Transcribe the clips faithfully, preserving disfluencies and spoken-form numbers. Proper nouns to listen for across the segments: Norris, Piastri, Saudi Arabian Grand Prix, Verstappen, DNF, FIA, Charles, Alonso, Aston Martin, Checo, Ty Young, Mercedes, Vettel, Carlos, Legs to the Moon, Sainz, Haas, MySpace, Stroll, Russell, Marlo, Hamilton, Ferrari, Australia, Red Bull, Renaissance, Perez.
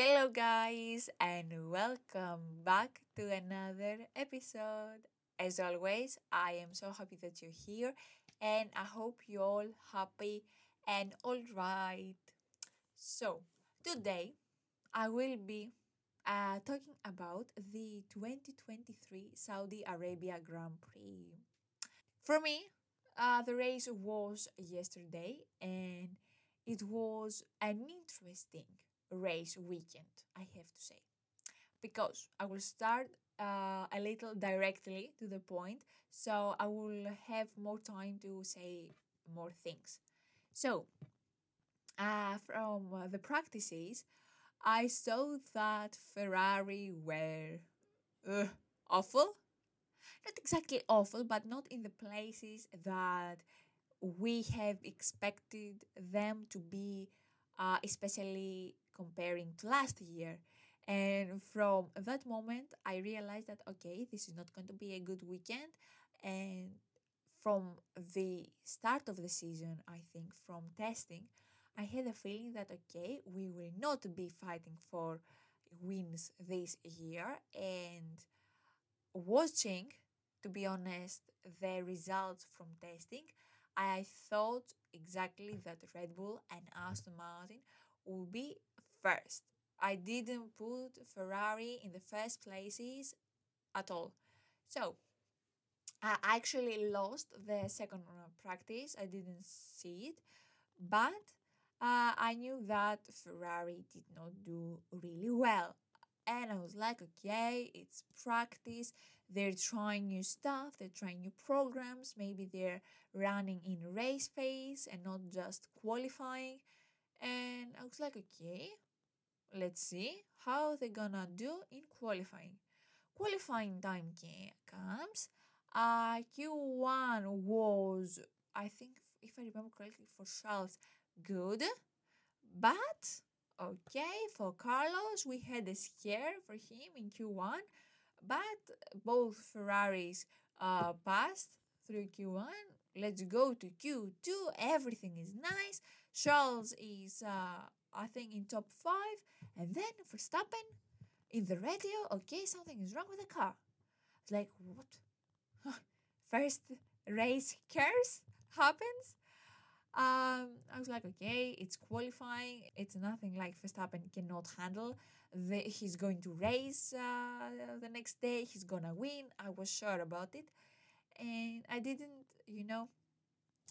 Hello guys and welcome back to another episode. As always, I am so happy that you're here and I hope you're all happy and all right. So today I will be uh, talking about the twenty twenty-three Saudi Arabia Grand Prix. For me, uh, the race was yesterday and it was an interesting race weekend, I have to say, because I will start uh, a little directly to the point, so I will have more time to say more things. So uh, from uh, the practices, I saw that Ferrari were uh, awful, not exactly awful, but not in the places that we have expected them to be, uh, especially comparing to last year. And from that moment I realized that okay, this is not going to be a good weekend. And from the start of the season, I think from testing, I had a feeling that okay, we will not be fighting for wins this year. And watching, to be honest, the results from testing, I thought exactly that Red Bull and Aston Martin will be first. I didn't put Ferrari in the first places at all. So I actually lost the second practice. I didn't see it, but uh, I knew that Ferrari did not do really well. And I was like, okay, it's practice. They're trying new stuff. They're trying new programs. Maybe they're running in race pace and not just qualifying. And I was like, okay, let's see how they're gonna do in qualifying. Qualifying time comes. Uh, Q one was, I think, if I remember correctly, for Charles, good. But, okay, for Carlos, we had a scare for him in Q one. But both Ferraris uh, passed through Q one. Let's go to Q two. Everything is nice. Charles is, uh, I think, in top five. And then Verstappen in the radio. Okay, something is wrong with the car. It's like, what? First race curse happens? Um, I was like, okay, it's qualifying. It's nothing like Verstappen cannot handle. The, he's going to race uh, the next day. He's going to win. I was sure about it. And I didn't, you know,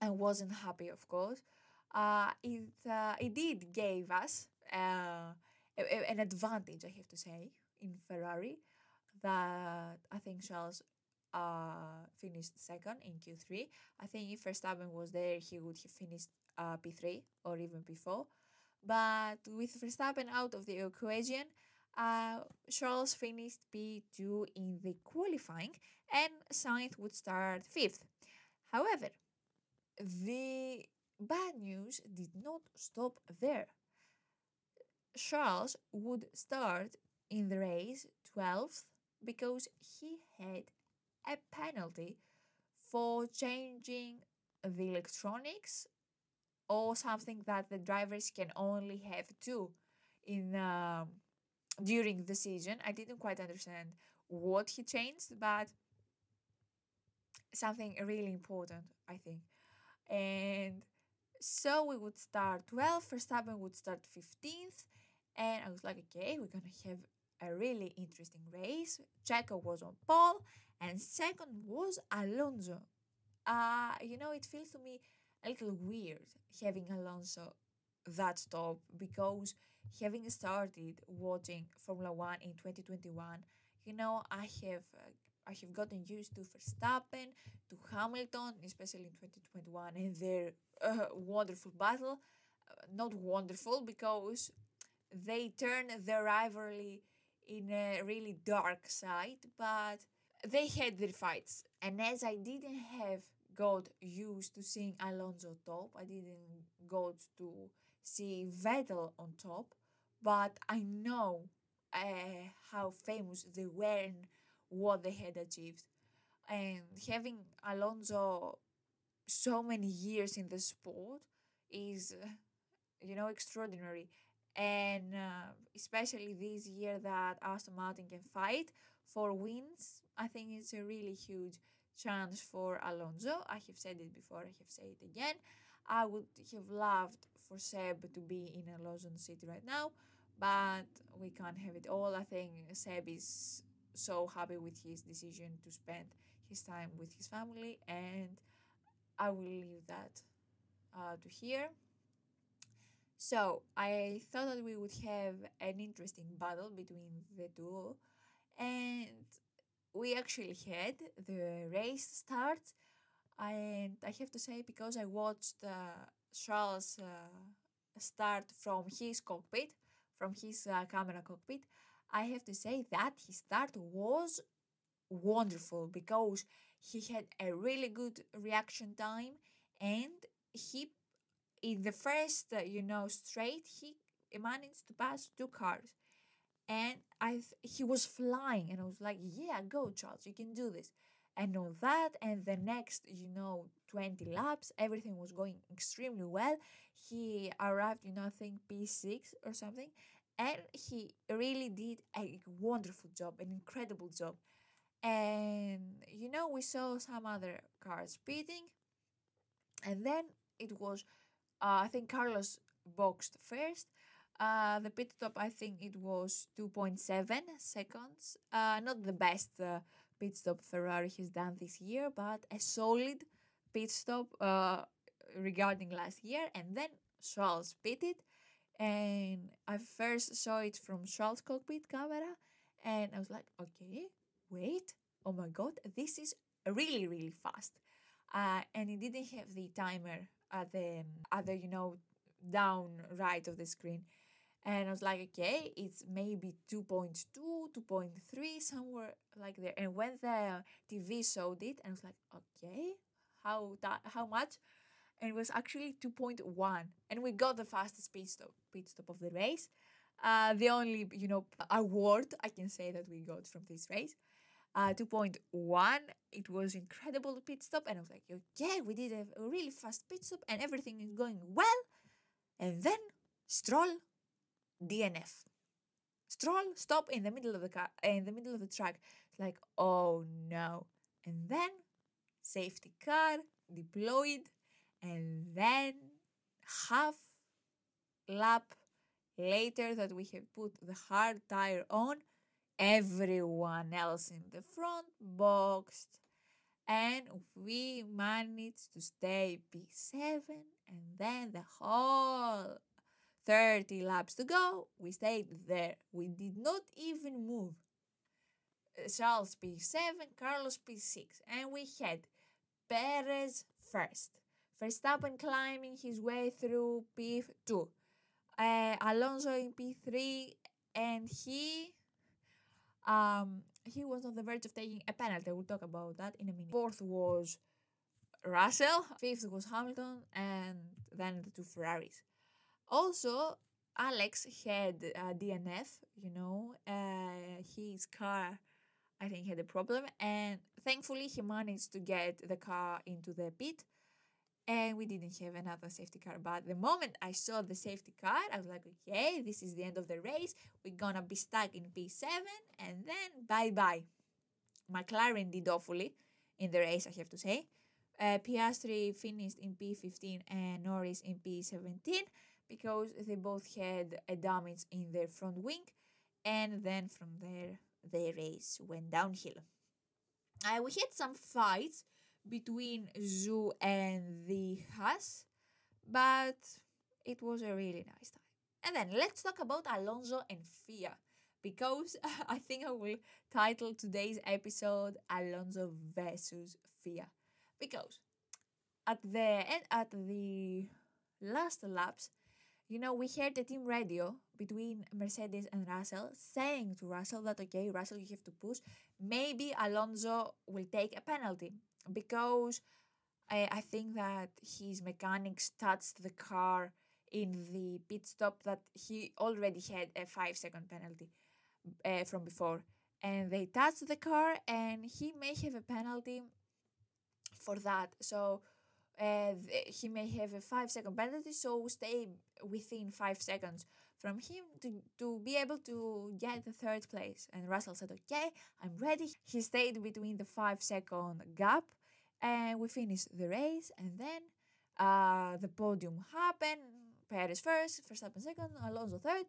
I wasn't happy, of course. Uh, it uh, it did gave us uh, a, a, an advantage, I have to say, in Ferrari, that I think Charles uh, finished second in Q three. I think if Verstappen was there, he would have finished uh, P three or even P four. But with Verstappen out of the equation, Uh, Charles finished P two in the qualifying and Sainz would start fifth. However, the bad news did not stop there. Charles would start in the race twelfth because he had a penalty for changing the electronics or something that the drivers can only have two in um, during the season. I didn't quite understand what he changed, but something really important, I think. And so we would start twelfth, Verstappen would start fifteenth, and I was like, okay, we're going to have a really interesting race. Checo was on pole, and second was Alonso. Uh, you know, it feels to me a little weird having Alonso that top, because having started watching Formula One in twenty twenty-one, you know, I have uh, I have gotten used to Verstappen, to Hamilton, especially in twenty twenty-one, and their uh, wonderful battle. Uh, not wonderful, because they turned their rivalry in a really dark side, but they had their fights. And as I didn't have got used to seeing Alonso top, I didn't got to see Vettel on top, but I know uh, how famous they were and what they had achieved. And having Alonso so many years in the sport is, uh, you know, extraordinary. and uh, especially this year that Aston Martin can fight for wins. I think it's a really huge chance for Alonso. I have said it before, I have said it again. I would have loved for Seb to be in Alonso's seat right now, but we can't have it all. I think Seb is so happy with his decision to spend his time with his family, and I will leave that uh, to here. So I thought that we would have an interesting battle between the two, and we actually had the race start. And I have to say, because I watched uh, Charles uh, start from his cockpit, from his uh, camera cockpit, I have to say that his start was wonderful, because he had a really good reaction time, and he, in the first, uh, you know, straight, he managed to pass two cars. And I he was flying, and I was like, yeah, go, Charles, you can do this. And on that, and the next, you know, twenty laps, everything was going extremely well. He arrived, you know, I think P six or something. And he really did a wonderful job, an incredible job. And, you know, we saw some other cars pitting. And then it was, uh, I think Carlos boxed first. Uh, the pit stop, I think it was two point seven seconds. Uh, not the best uh, pit stop Ferrari has done this year, but a solid pit stop uh, regarding last year. And then Charles pitted. And I first saw it from Charles' cockpit camera. And I was like, okay, wait, oh my God, this is really, really fast. Uh, and it didn't have the timer at the, at the, you know, down right of the screen. And I was like, okay, it's maybe two point two, two point three, somewhere like there. And when the T V showed it, I was like, okay, how that, how much? And it was actually two point one. And we got the fastest pit stop, pit stop of the race. Uh, the only, you know, award I can say that we got from this race. Uh, two point one, it was incredible pit stop, and I was like, okay, we did a really fast pit stop, and everything is going well. And then Stroll D N F. Stroll stop in the middle of the car, in the middle of the track. It's like, oh no. And then safety car deployed, and then half lap later that we have put the hard tire on, everyone else in the front boxed, and we managed to stay P seven, and then the whole thirty laps to go, we stayed there. We did not even move. Charles P seven, Carlos P six, and we had Perez first. Verstappen climbing his way through P two. Uh, Alonso in P three, and he um, he was on the verge of taking a penalty. We'll talk about that in a minute. Fourth was Russell, fifth was Hamilton, and then the two Ferraris. Also, Alex had a D N F, you know, uh, his car, I think, had a problem, and thankfully he managed to get the car into the pit. And we didn't have another safety car. But the moment I saw the safety car, I was like, okay, this is the end of the race. We're gonna be stuck in P seven. And then bye-bye. McLaren did awfully in the race, I have to say. Uh, Piastri finished in P fifteen and Norris in P seventeen, because they both had a damage in their front wing. And then from there, the race went downhill. Uh, we had some fights between Zhu and the Haas, but it was a really nice time. And then let's talk about Alonso and F I A, because I think I will title today's episode Alonso versus F I A, because at the end, at the last laps, you know, we heard the team radio between Mercedes and Russell saying to Russell that, okay, Russell, you have to push, maybe Alonso will take a penalty, because I, I think that his mechanics touched the car in the pit stop, that he already had a five second penalty uh, from before. And they touched the car, and he may have a penalty for that. So uh, he may have a five second penalty, so stay within five seconds from him to, to be able to get the third place. And Russell said, okay, I'm ready. He stayed between the five-second gap and we finished the race. And then uh, the podium happened. Perez first, Verstappen second, Alonso third.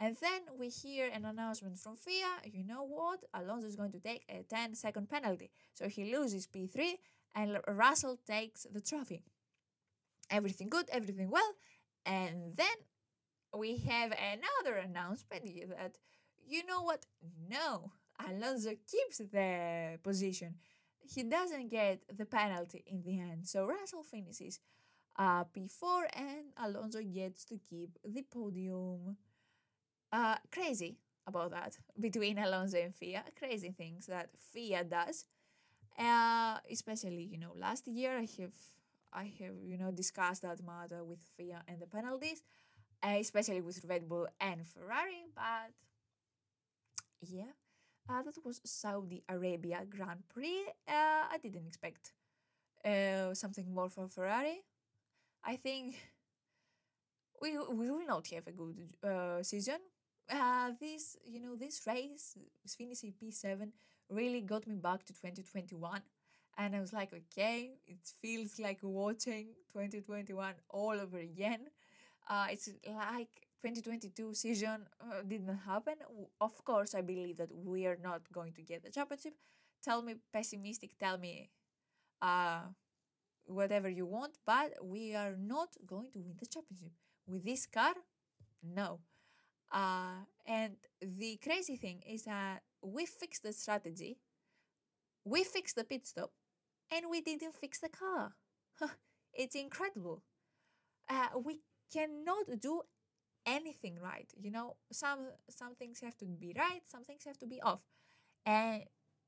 And then we hear an announcement from F I A, you know what, Alonso is going to take a ten second penalty. So he loses P three and Russell takes the trophy. Everything good, everything well. And then we have another announcement that, you know what, no, Alonso keeps the position. He doesn't get the penalty in the end. So Russell finishes uh, P four and Alonso gets to keep the podium. Uh, crazy about that between Alonso and F I A. Crazy things that F I A does, uh, especially you know last year. I have I have you know discussed that matter with F I A and the penalties, uh, especially with Red Bull and Ferrari. But yeah, uh, that was Saudi Arabia Grand Prix. Uh, I didn't expect uh, something more from Ferrari. I think we we will not have a good uh, season. Uh, this, you know, this race, finishing P seven, really got me back to twenty twenty-one. And I was like, okay, it feels like watching twenty twenty-one all over again. Uh, it's like twenty twenty-two season uh, didn't happen. Of course, I believe that we are not going to get the championship. Tell me pessimistic, tell me uh, whatever you want, but we are not going to win the championship. With this car, no. Uh, and the crazy thing is that we fixed the strategy, we fixed the pit stop, and we didn't fix the car. It's incredible. Uh, we cannot do anything right. You know, some some things have to be right, some things have to be off. And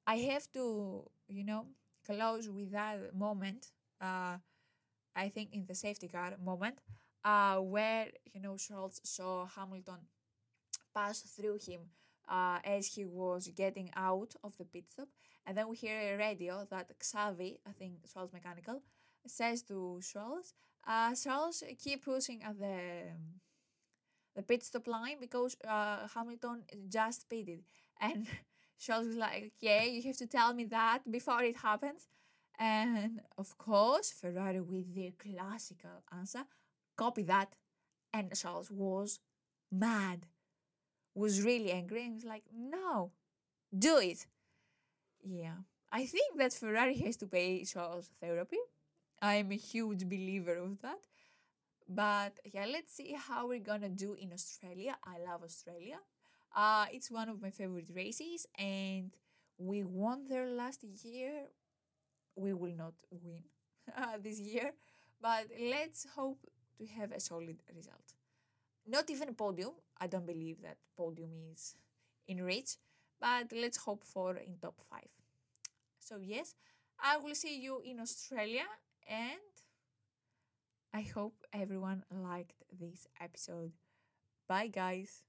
I have to, you know, close with that moment, uh, I think in the safety car moment, Uh, where, you know, Charles saw Hamilton pass through him uh, as he was getting out of the pit stop. And then we hear a radio that Xavi, I think Charles Mechanical, says to Charles, uh, Charles, keep pushing at the, the pit stop line because uh, Hamilton just pitted. And Charles was like, okay, you have to tell me that before it happens. And of course, Ferrari with their classical answer, copy that, and Charles was mad, was really angry, and was like, no, do it. Yeah, I think that Ferrari has to pay Charles therapy. I'm a huge believer of that. But yeah, let's see how we're gonna do in Australia. I love Australia. Uh, it's one of my favorite races, and we won there last year. We will not win uh, this year, but let's hope to have a solid result. Not even a podium. I don't believe that podium is in reach, but let's hope for in top five. So yes, I will see you in Australia, and I hope everyone liked this episode. Bye guys.